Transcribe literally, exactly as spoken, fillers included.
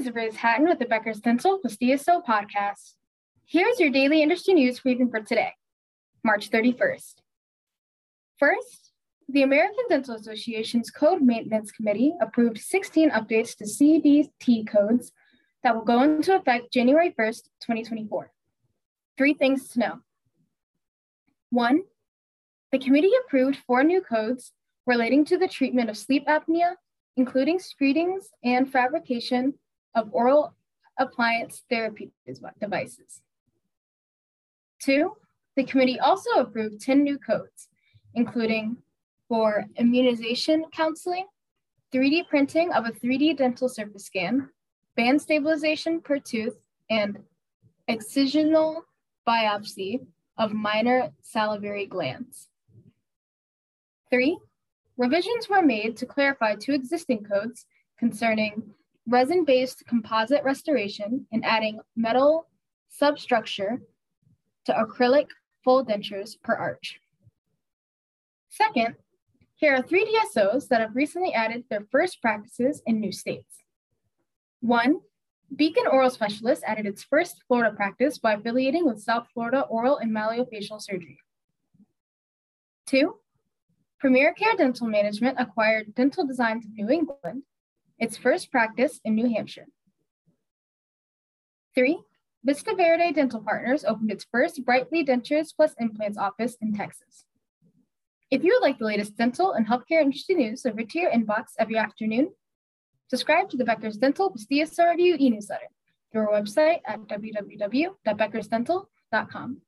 is Riz Hatton with the Becker's Dental with D S O podcast. Here's your daily industry news briefing for today, March thirty-first. First, the American Dental Association's Code Maintenance Committee approved sixteen updates to C D T codes that will go into effect January first, twenty twenty-four. Three things to know. One, the committee approved four new codes relating to the treatment of sleep apnea, including screenings and fabrication of oral appliance therapy devices. Two, the committee also approved ten new codes, including for immunization counseling, three D printing of a three D dental surface scan, band stabilization per tooth, and excisional biopsy of minor salivary glands. Three, revisions were made to clarify two existing codes concerning resin-based composite restoration and adding metal substructure to acrylic full dentures per arch. Second, here are three D S Os that have recently added their first practices in new states. One, Beacon Oral Specialist added its first Florida practice by affiliating with South Florida Oral and Maxillofacial Surgery. Two, Premier Care Dental Management acquired Dental Designs of New England, its first practice in New Hampshire. Three, Vista Verde Dental Partners opened its first Brightly Dentures Plus Implants office in Texas. If you would like the latest dental and healthcare industry news delivered to your inbox every afternoon, subscribe to the Becker's Dental D S O Review e-newsletter through our website at w w w dot beckers dental dot com.